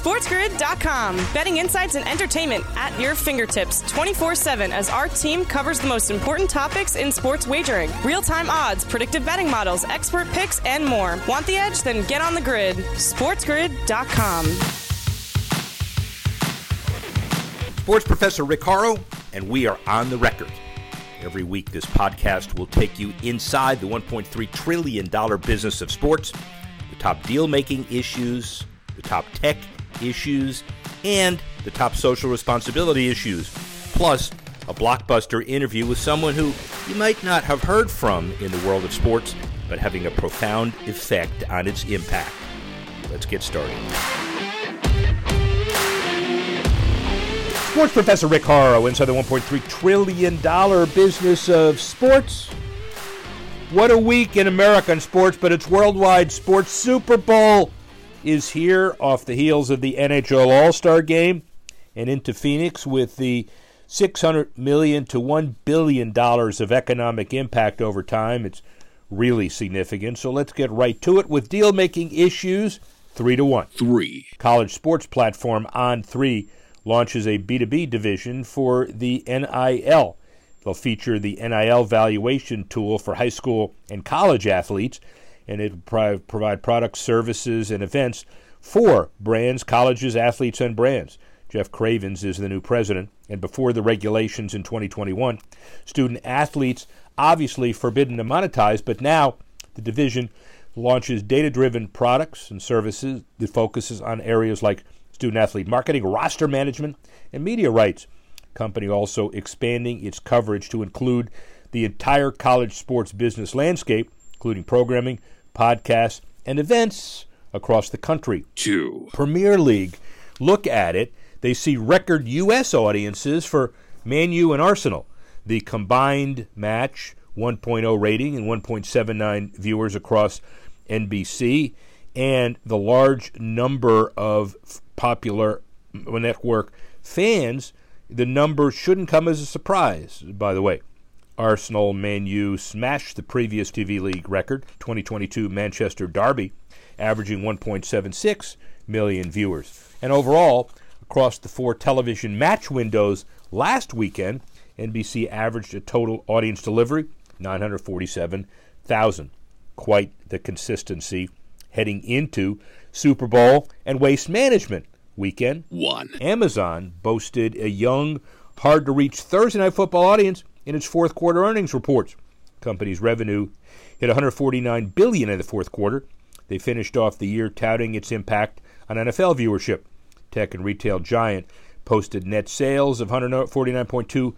SportsGrid.com. Betting insights and entertainment at your fingertips 24/7 as our team covers the most important topics in sports wagering. Real-time odds, predictive betting models, expert picks, and more. Want the edge? Then get on the grid. SportsGrid.com. Sports Professor Rick Harrow, and we are on the record. Every week, this podcast will take you inside the $1.3 trillion business of sports, the top deal-making issues, the top tech issues, and the top social responsibility issues, plus a blockbuster interview with someone who you might not have heard from in the world of sports, but having a profound effect on its impact. Let's get started. Sports Professor Rick Harrow inside the $1.3 trillion business of sports. What a week in American sports, but it's worldwide sports. Super Bowl is here off the heels of the NHL All-Star Game and into Phoenix with the $600 million to $1 billion of economic impact over time. It's really significant, so let's get right to it with deal-making issues 3-1. College sports platform On3 launches a B2B division for the NIL. They'll feature the NIL valuation tool for high school and college athletes, and it'll provide products, services, and events for brands, colleges, athletes, and brands. Jeff Cravens is the new president, and before the regulations in 2021, student athletes obviously forbidden to monetize, but now the division launches data-driven products and services that focuses on areas like student-athlete marketing, roster management, and media rights. Company also expanding its coverage to include the entire college sports business landscape, including programming, podcasts, and events across the country. Premier League, look at it. They see record U.S. audiences for Man U and Arsenal. The combined match, 1.0 rating and 1.79 viewers across NBC, and the large number of popular network fans, the number shouldn't come as a surprise, by the way. Arsenal, Man U smashed the previous TV league record, 2022 Manchester Derby, averaging 1.76 million viewers. And overall, across the four television match windows last weekend, NBC averaged a total audience delivery, 947,000. Quite the consistency heading into Super Bowl and Waste Management weekend. Amazon boasted a young, hard-to-reach Thursday Night Football audience in its fourth quarter earnings reports. Company's revenue hit $149 billion in the fourth quarter. They finished off the year touting its impact on NFL viewership. Tech and retail giant posted net sales of $149.2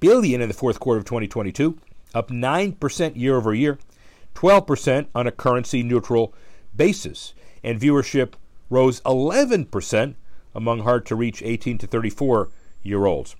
billion in the fourth quarter of 2022, up 9% year over year, 12% on a currency-neutral basis, and viewership rose 11% among hard-to-reach 18 to 34-year-olds.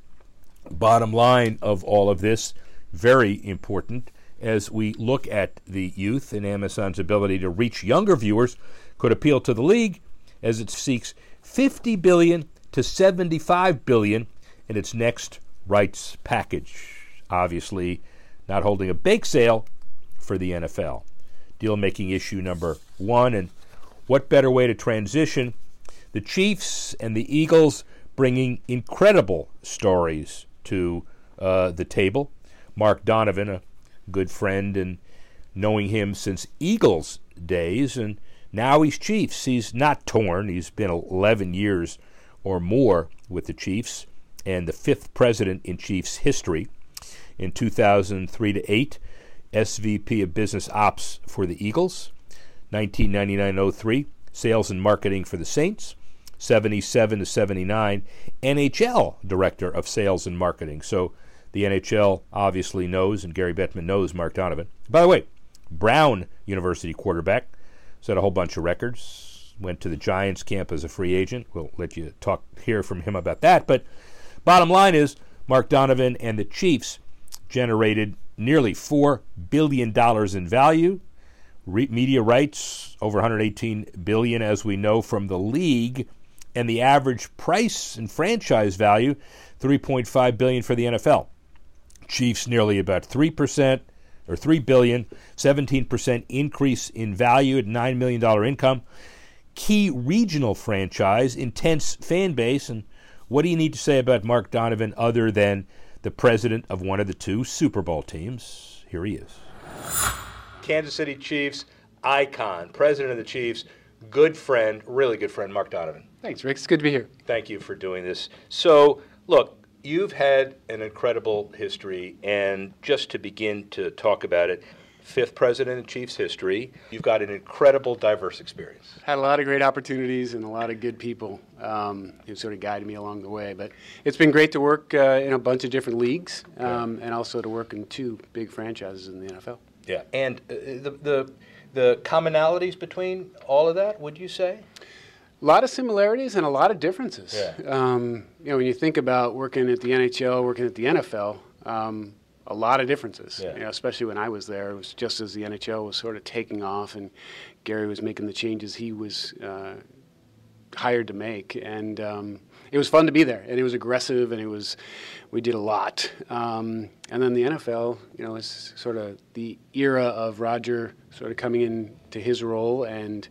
Bottom line of all of this, very important as we look at the youth, and Amazon's ability to reach younger viewers could appeal to the league as it seeks $50 billion to $75 billion in its next rights package. Obviously, not holding a bake sale for the NFL. Deal-making issue number one, and what better way to transition? The Chiefs and the Eagles bringing incredible stories to the table. Mark Donovan, a good friend, and knowing him since Eagles days, and now he's Chiefs. He's not torn. He's been 11 years or more with the Chiefs, and the fifth president in Chiefs history. In 2003-08, SVP of Business Ops for the Eagles. 1999-03, Sales and Marketing for the Saints. 77-79, NHL Director of Sales and Marketing. So the NHL obviously knows, and Gary Bettman knows Mark Donovan. By the way, Brown University quarterback, set a whole bunch of records, went to the Giants camp as a free agent. We'll let you hear from him about that. But bottom line is Mark Donovan and the Chiefs generated nearly $4 billion in value. Media rights, over $118 billion, as we know from the league. And the average price and franchise value, $3.5 billion for the NFL. Chiefs nearly about 3%. Or $3 billion, 17% increase in value at $9 million income. key regional franchise, intense fan base. And what do you need to say about Mark Donovan other than the president of one of the two Super Bowl teams? Here he is. Kansas City Chiefs icon, president of the Chiefs, good friend, really good friend, Mark Donovan. Thanks, Rick. It's good to be here. Thank you for doing this. So, look, you've had an incredible history, and just to begin to talk about it, fifth president of Chiefs history, you've got an incredible, diverse experience. Had a lot of great opportunities and a lot of good people who sort of guided me along the way. But it's been great to work in a bunch of different leagues and also to work in two big franchises in the NFL. Yeah, and the commonalities between all of that, would you say? A lot of similarities and a lot of differences. Yeah. You know, when you think about working at the NHL, working at the NFL, a lot of differences. Yeah. You know, especially when I was there, it was just as the NHL was sort of taking off and Gary was making the changes he was hired to make. And it was fun to be there, and it was aggressive, and it was, we did a lot. And then the NFL, you know, is sort of the era of Roger sort of coming into his role and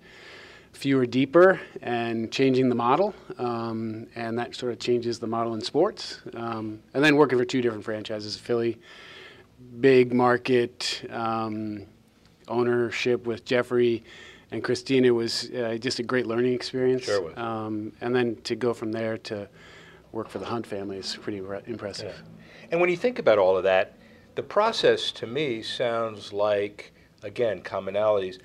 fewer, deeper, and changing the model, and that sort of changes the model in sports. And then working for two different franchises, Philly, big market, ownership with Jeffrey and Christina was just a great learning experience. Sure was. And then to go from there to work for the Hunt family is pretty impressive. Yeah. And when you think about all of that, the process to me sounds like, again, commonalities.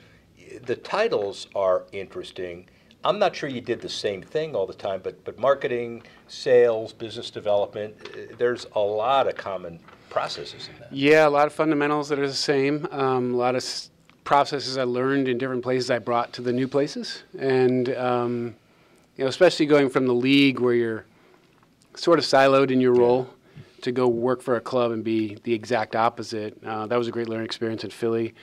The titles are interesting. I'm not sure you did the same thing all the time, but marketing, sales, business development, there's a lot of common processes in that. Yeah, a lot of fundamentals that are the same. A lot of processes I learned in different places I brought to the new places. And, you know, especially going from the league where you're sort of siloed in your role to go work for a club and be the exact opposite. That was a great learning experience in Philly.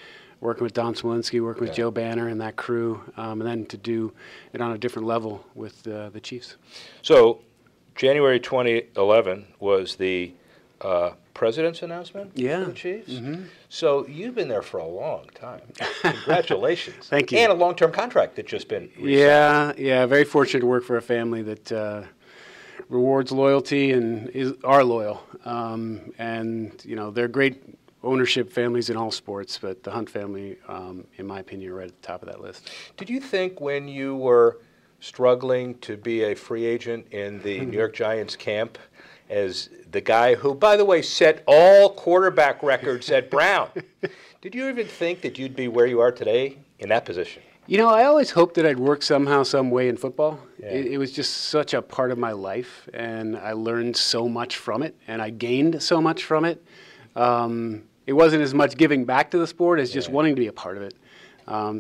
Working with Don Smolinski, working with Joe Banner and that crew, and then to do it on a different level with the Chiefs. So January 2011 was the president's announcement for the Chiefs. Mm-hmm. So you've been there for a long time. Congratulations. Thank you. And a long-term contract that's just been resigned. Yeah, very fortunate to work for a family that rewards loyalty and are loyal. And, you know, they're great ownership families in all sports, but the Hunt family, in my opinion, are right at the top of that list. Did you think when you were struggling to be a free agent in the New York Giants camp as the guy who, by the way, set all quarterback records at Brown, did you even think that you'd be where you are today in that position? You know, I always hoped that I'd work somehow, some way in football. Yeah. It was just such a part of my life, and I learned so much from it, and I gained so much from it. It wasn't as much giving back to the sport as just wanting to be a part of it.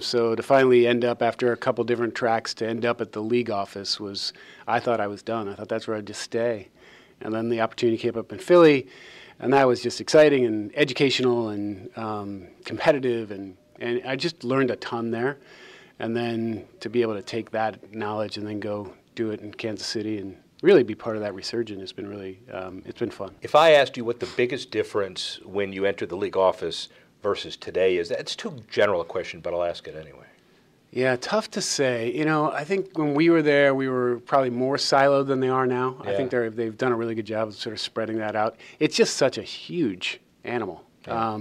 So to finally end up after a couple different tracks to end up at the league office was, I thought I was done. I thought that's where I'd just stay. And then the opportunity came up in Philly, and that was just exciting and educational and competitive. And I just learned a ton there. And then to be able to take that knowledge and then go do it in Kansas City and really be part of that resurgence has been really, it's been fun. If I asked you what the biggest difference when you entered the league office versus today is, that's too general a question, but I'll ask it anyway. Yeah, tough to say. You know, I think when we were there, we were probably more siloed than they are now. Yeah. I think they've done a really good job of sort of spreading that out. It's just such a huge animal. Yeah.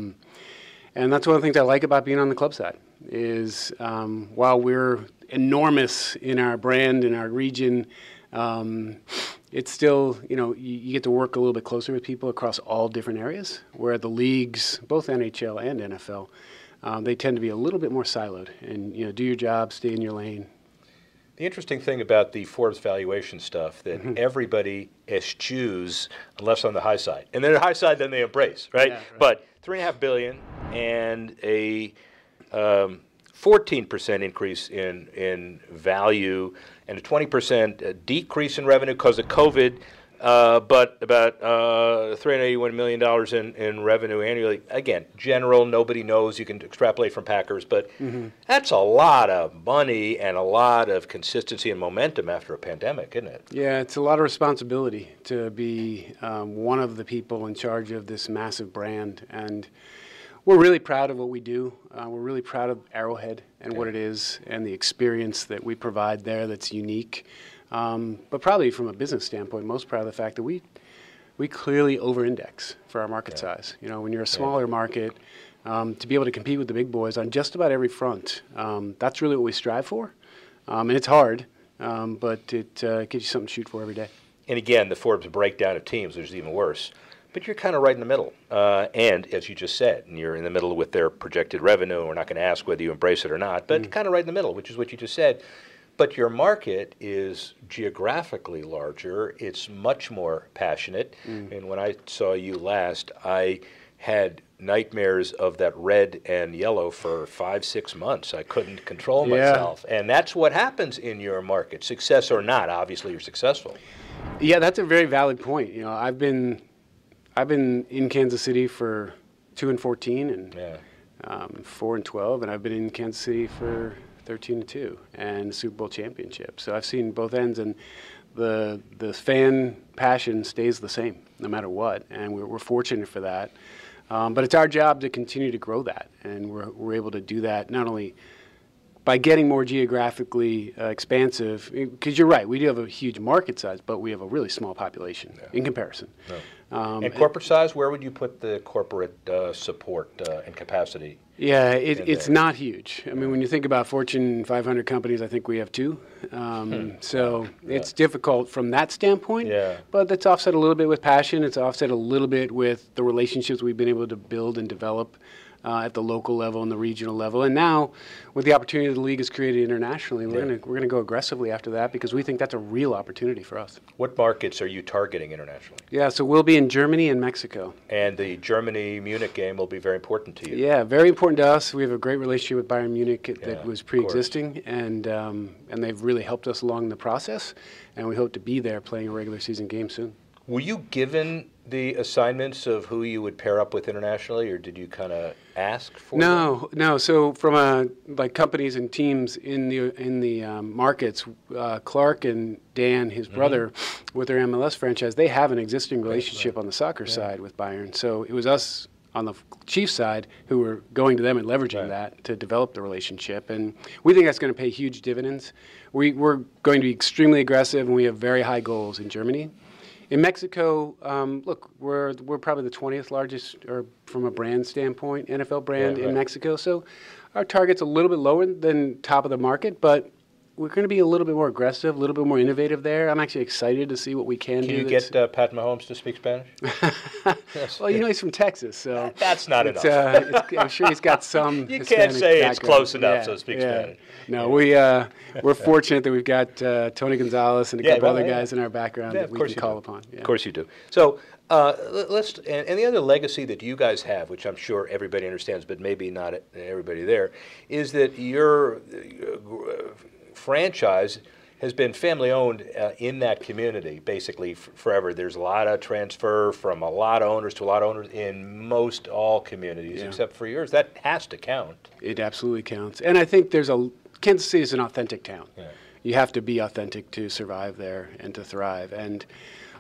And that's one of the things I like about being on the club side is while we're enormous in our brand, in our region, it's still, you know, you get to work a little bit closer with people across all different areas, where the leagues, both NHL and NFL, they tend to be a little bit more siloed and, you know, do your job, stay in your lane. The interesting thing about the Forbes valuation stuff that everybody eschews unless on the high side. And then the high side, then they embrace, right? Yeah, right. But $3.5 billion and a 14% increase in value and a 20% decrease in revenue because of COVID, but about $381 million in revenue annually. Again, general, nobody knows. You can extrapolate from Packers, but that's a lot of money and a lot of consistency and momentum after a pandemic, isn't it? Yeah, it's a lot of responsibility to be one of the people in charge of this massive brand. And we're really proud of what we do. We're really proud of Arrowhead and what it is and the experience that we provide there that's unique. But probably from a business standpoint, most proud of the fact that we clearly over-index for our market size. You know, when you're a smaller market, to be able to compete with the big boys on just about every front, that's really what we strive for. And it's hard, but it gives you something to shoot for every day. And again, the Forbes breakdown of teams, which is even worse. But you're kind of right in the middle. And as you just said, and you're in the middle with their projected revenue. We're not going to ask whether you embrace it or not, but kind of right in the middle, which is what you just said. But your market is geographically larger. It's much more passionate. And when I saw you last, I had nightmares of that red and yellow for 5-6 months. I couldn't control myself. And that's what happens in your market. Success or not, obviously you're successful. Yeah, that's a very valid point. You know, I've been in Kansas City for 2-14 and 4-12, and I've been in Kansas City for 13-2 and Super Bowl championship. So I've seen both ends, and the fan passion stays the same no matter what, and we're fortunate for that. But it's our job to continue to grow that, and we're able to do that not only by getting more geographically expansive, because you're right, we do have a huge market size, but we have a really small population in comparison. And corporate size, where would you put the corporate support and capacity? Yeah, it's not huge. I mean, when you think about Fortune 500 companies, I think we have 2. So it's difficult from that standpoint, but that's offset a little bit with passion. It's offset a little bit with the relationships we've been able to build and develop at the local level and the regional level. And now, with the opportunity the league has created internationally, we're gonna go aggressively after that because we think that's a real opportunity for us. What markets are you targeting internationally? Yeah, so we'll be in Germany and Mexico. And the Germany-Munich game will be very important to you. Yeah, very important to us. We have a great relationship with Bayern Munich that was pre-existing, and they've really helped us along the process. And we hope to be there playing a regular season game soon. Were you given the assignments of who you would pair up with internationally, or did you kind of ask for? No. So from like companies and teams in the markets, Clark and Dan, his brother, with their MLS franchise, they have an existing relationship on the soccer side with Bayern. So it was us on the Chiefs side who were going to them and leveraging that to develop the relationship, and we think that's going to pay huge dividends. We're going to be extremely aggressive, and we have very high goals in Germany. In Mexico, look, we're probably the 20th largest, or from a brand standpoint, NFL brand in Mexico. So our target's a little bit lower than top of the market, but we're going to be a little bit more aggressive, a little bit more innovative there. I'm actually excited to see what we can do. Can you get Pat Mahomes to speak Spanish? Well, you know, he's from Texas, so. That's not enough. I'm sure he's got some Hispanic background. You can't say it's close enough, so speak Spanish. No, we're fortunate that we've got Tony Gonzalez and a couple other guys in our background that we can call upon. Yeah. Of course you do. So let's, and the other legacy that you guys have, which I'm sure everybody understands, but maybe not everybody there, is that your franchise has been family-owned in that community basically forever. There's a lot of transfer from a lot of owners to a lot of owners in most all communities except for yours. That has to count. It absolutely counts. And I think Kansas City is an authentic town. Yeah. You have to be authentic to survive there and to thrive. And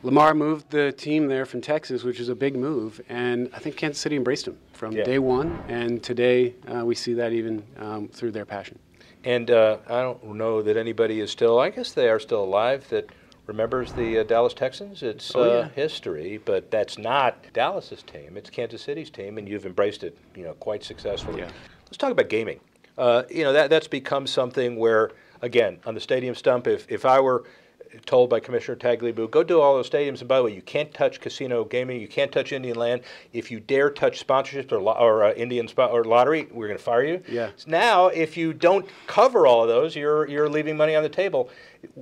Lamar moved the team there from Texas, which is a big move, and I think Kansas City embraced him from day one. And today we see that even through their passion. And I don't know that anybody is still, I guess they are still alive, that remembers the Dallas Texans. It's history, but that's not Dallas's team. It's Kansas City's team, and you've embraced it, you know, quite successfully. Yeah. Let's talk about gaming. You know, that's become something where, again, on the stadium stump, if I were told by Commissioner Tagliabue, go do all those stadiums, and by the way, you can't touch casino gaming, you can't touch Indian land. If you dare touch sponsorships or Indian or lottery, we're going to fire you. Yeah. So now, if you don't cover all of those, you're leaving money on the table.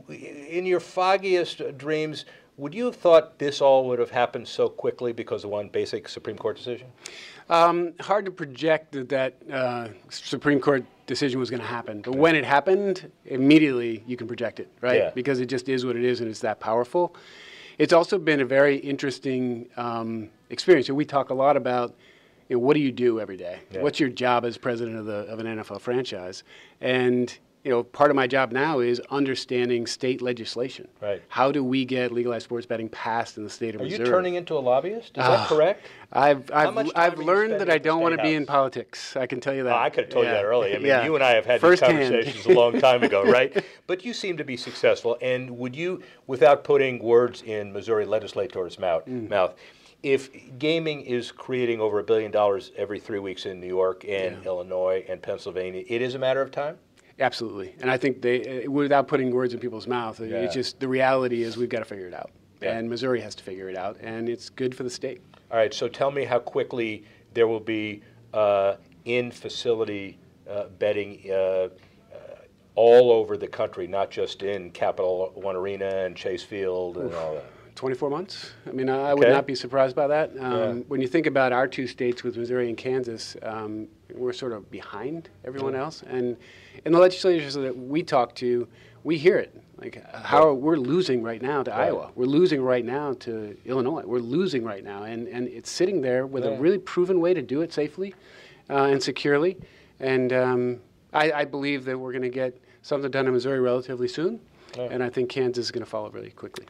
In your foggiest dreams, would you have thought this all would have happened so quickly because of one basic Supreme Court decision? Hard to project that Supreme Court decision was going to happen. But when it happened, immediately you can project it, right? Yeah. Because it just is what it is, and it's that powerful. It's also been a very interesting experience. And we talk a lot about, you know, what do you do every day? Yeah. What's your job as president of an NFL franchise? And you know, part of my job now is understanding state legislation. Right. How do we get legalized sports betting passed in the state of Missouri? Are you turning into a lobbyist? Is that correct? I've learned that I don't want to be in politics. I can tell you that. Oh, I could have told you that early. I mean, you and I have had these conversations a long time ago, right? But you seem to be successful. And would you, without putting words in Missouri legislators' mouth, if gaming is creating over $1 billion every 3 weeks in New York and Illinois and Pennsylvania, it is a matter of time? Absolutely. And I think they, without putting words in people's mouth, it's just the reality is we've got to figure it out. Yeah. And Missouri has to figure it out, and it's good for the state. All right, so tell me how quickly there will be in-facility betting all over the country, not just in Capital One Arena and Chase Field and all that. 24 months. I mean, I would not be surprised by that. When you think about our two states with Missouri and Kansas, we're sort of behind everyone else. And the legislators that we talk to, we hear it. Like, how we're losing right now to Iowa. We're losing right now to Illinois. We're losing right now. And it's sitting there with a really proven way to do it safely and securely. And I believe that we're going to get something done in Missouri relatively soon. And I think Kansas is going to follow really quickly.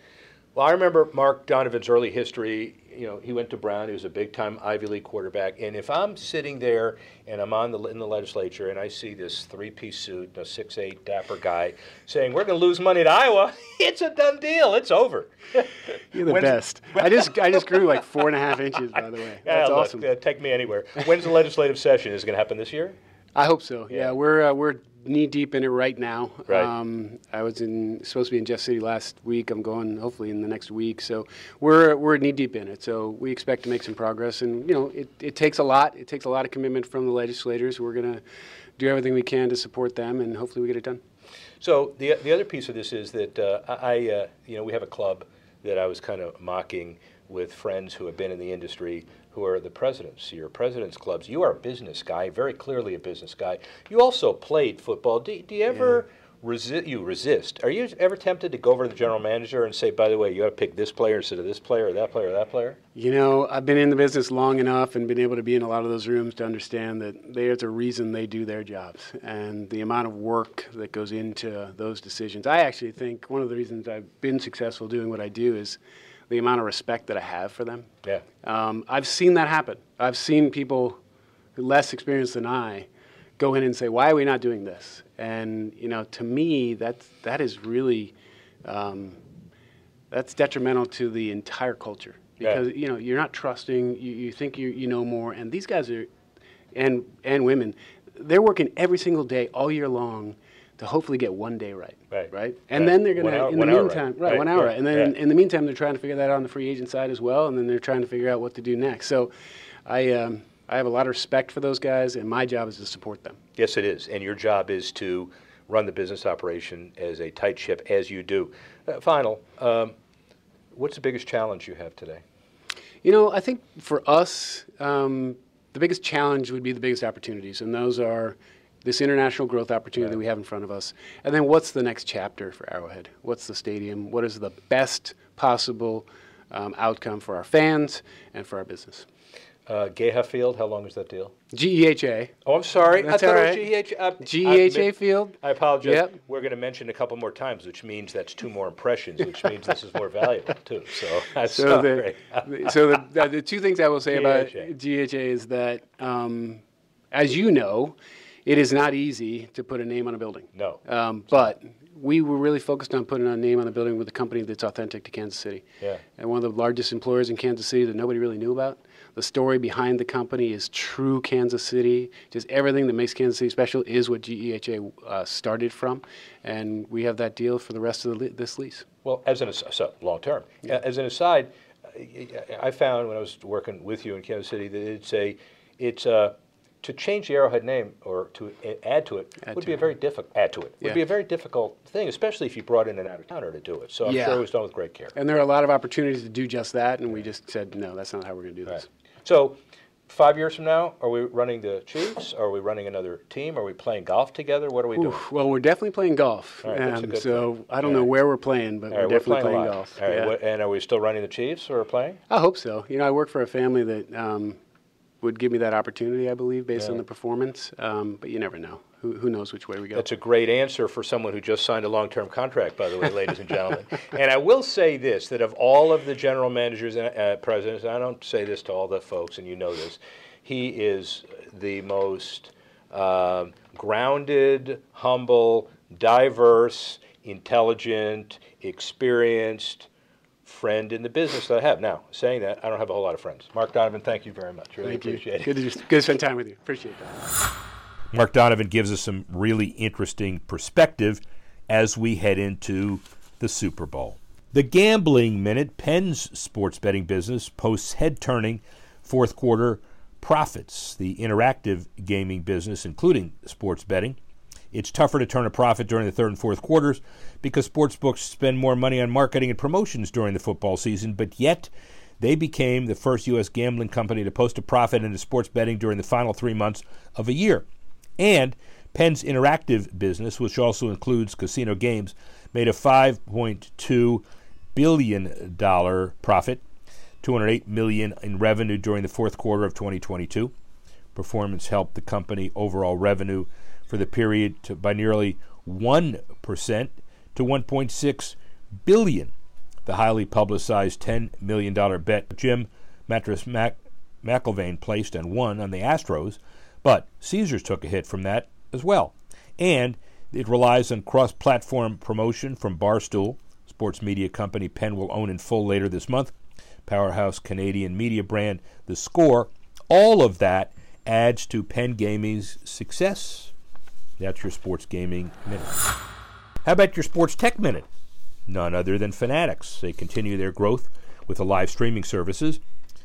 Well, I remember Mark Donovan's early history. You know, he went to Brown. He was a big-time Ivy League quarterback. And if I'm sitting there and I'm in the legislature and I see this three-piece suit, a 6'8", dapper guy, saying, we're going to lose money to Iowa, it's a done deal. It's over. You're the best. I just grew like 4.5 inches, by the way. That's awesome. Take me anywhere. When's the legislative session? Is it going to happen this year? I hope so. Yeah, we're knee-deep in it right now. Right. I was supposed to be in Jeff City last week. I'm going hopefully in the next week. So we're knee-deep in it. So we expect to make some progress. And, you know, it takes a lot. It takes a lot of commitment from the legislators. We're going to do everything we can to support them, and hopefully we get it done. So the other piece of this is that you know, we have a club that I was kind of mocking with friends who have been in the industry, who are the presidents, your president's clubs. You are a business guy, very clearly a business guy. You also played football. Do you ever resist? Are you ever tempted to go over to the general manager and say, by the way, you got to pick this player instead of this player or that player or that player? You know, I've been in the business long enough and been able to be in a lot of those rooms to understand that there's a reason they do their jobs and the amount of work that goes into those decisions. I actually think one of the reasons I've been successful doing what I do is the amount of respect that I have for them. Yeah. I've seen that happen. I've seen people less experienced than I go in and say, why are we not doing this? And, you know, to me, that is really, that's detrimental to the entire culture. Because, you know, you're not trusting, you think you know more. And these guys are, and women, they're working every single day all year long to hopefully get one day right? And then they're going to, in the meantime, right, 1 hour. And then in the meantime, they're trying to figure that out on the free agent side as well, and then they're trying to figure out what to do next. So I have a lot of respect for those guys, and my job is to support them. Yes, it is. And your job is to run the business operation as a tight ship, as you do. Final, what's the biggest challenge you have today? You know, I think for us, the biggest challenge would be the biggest opportunities, and those are this international growth opportunity that we have in front of us. And then what's the next chapter for Arrowhead? What's the stadium? What is the best possible outcome for our fans and for our business? GEHA Field, how long is that deal? GEHA. Oh, I'm sorry. That's I thought it was GEHA. GEHA Field. I apologize. Yep. We're going to mention a couple more times, which means that's 2 more impressions, which means this is more valuable, too. So that's the 2 things I will say about GEHA is that, as you know, it is not easy to put a name on a building. No. But we were really focused on putting a name on a building with a company that's authentic to Kansas City. Yeah. And one of the largest employers in Kansas City that nobody really knew about. The story behind the company is true Kansas City. Just everything that makes Kansas City special is what GEHA started from. And we have that deal for the rest of this lease. Well, as an aside, so long term. Yeah. As an aside, I found when I was working with you in Kansas City that to change the Arrowhead name or to add to it would be a very difficult thing, especially if you brought in an out-of-towner to do it. So I'm sure it was done with great care. And there are a lot of opportunities to do just that, and we just said, no, that's not how we're going to do this. So 5 years from now, are we running the Chiefs? Are we running another team? Are we playing golf together? What are we doing? Well, we're definitely playing golf. Right, so I don't know where we're playing, but we're definitely playing golf. All right, and are we still running the Chiefs or playing? I hope so. You know, I work for a family that would give me that opportunity, I believe, based on the performance. But you never know. who knows which way we go. That's a great answer for someone who just signed a long-term contract, by the way, ladies and gentlemen. And I will say this, that of all of the general managers and presidents, and I don't say this to all the folks, and you know this, he is the most grounded, humble, diverse, intelligent, experienced friend in the business that I have. Now, saying that, I don't have a whole lot of friends. Mark Donovan, thank you very much. Really appreciate it. Good to spend time with you. Appreciate that. Mark Donovan gives us some really interesting perspective as we head into the Super Bowl. The Gambling Minute, Penn's sports betting business posts head-turning fourth quarter profits. The interactive gaming business, including sports betting, it's tougher to turn a profit during the third and fourth quarters because sportsbooks spend more money on marketing and promotions during the football season, but yet they became the first U.S. gambling company to post a profit into sports betting during the final 3 months of a year. And Penn's interactive business, which also includes casino games, made a $5.2 billion profit, $208 million in revenue during the fourth quarter of 2022. Performance helped the company overall revenue for the period by nearly 1% to $1.6 billion. The highly publicized $10 million bet Jim McIlvaine placed and won on the Astros, but Caesars took a hit from that as well. And it relies on cross-platform promotion from Barstool, sports media company Penn will own in full later this month, powerhouse Canadian media brand The Score. All of that adds to Penn Gaming's success. That's your Sports Gaming Minute. How about your Sports Tech Minute? None other than Fanatics. They continue their growth with the live streaming services.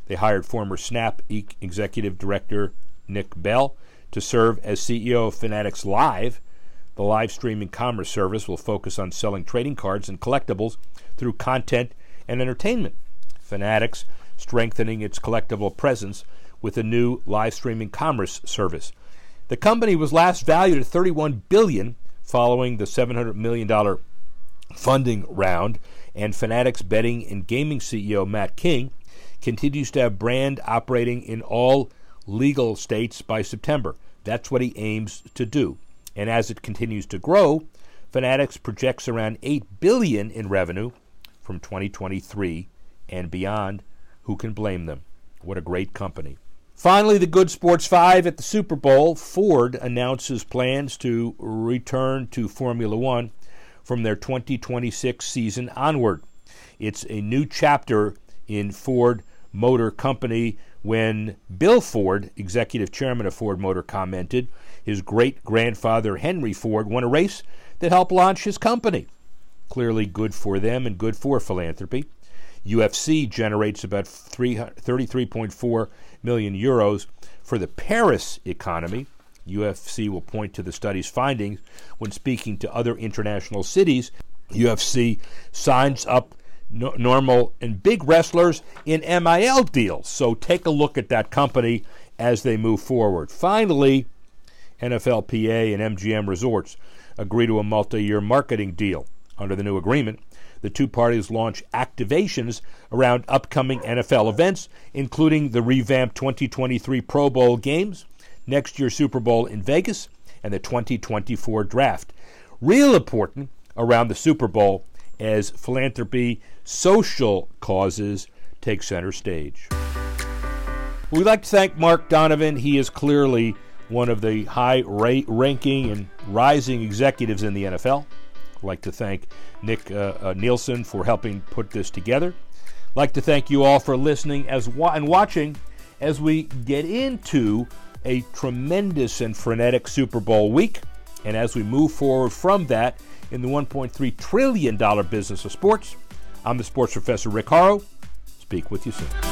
They hired former Snap executive director Nick Bell to serve as CEO of Fanatics Live. The live streaming commerce service will focus on selling trading cards and collectibles through content and entertainment. Fanatics strengthening its collectible presence with a new live streaming commerce service. The company was last valued at $31 billion following the $700 million funding round, and Fanatics betting and gaming CEO Matt King continues to have brand operating in all legal states by September. That's what he aims to do. And as it continues to grow, Fanatics projects around $8 billion in revenue from 2023 and beyond. Who can blame them? What a great company. Finally, the Good Sports 5 at the Super Bowl. Ford announces plans to return to Formula One from their 2026 season onward. It's a new chapter in Ford Motor Company when Bill Ford, executive chairman of Ford Motor, commented his great-grandfather Henry Ford won a race that helped launch his company. Clearly good for them and good for philanthropy. UFC generates about 33.4 million euros for the Paris economy. UFC will point to the study's findings when speaking to other international cities. UFC signs up normal and big wrestlers in NIL deals. So take a look at that company as they move forward. Finally, NFLPA and MGM Resorts agree to a multi-year marketing deal. Under the new agreement, the two parties launch activations around upcoming NFL events, including the revamped 2023 Pro Bowl games, next year's Super Bowl in Vegas, and the 2024 draft. Real important around the Super Bowl as philanthropy, social causes take center stage. We'd like to thank Mark Donovan. He is clearly one of the high-ranking and rising executives in the NFL. I'd like to thank Nick Nielsen for helping put this together. I'd like to thank you all for listening and watching as we get into a tremendous and frenetic Super Bowl week. And as we move forward from that, in the $1.3 trillion business of sports, I'm the sports professor Rick Harrow. Speak with you soon.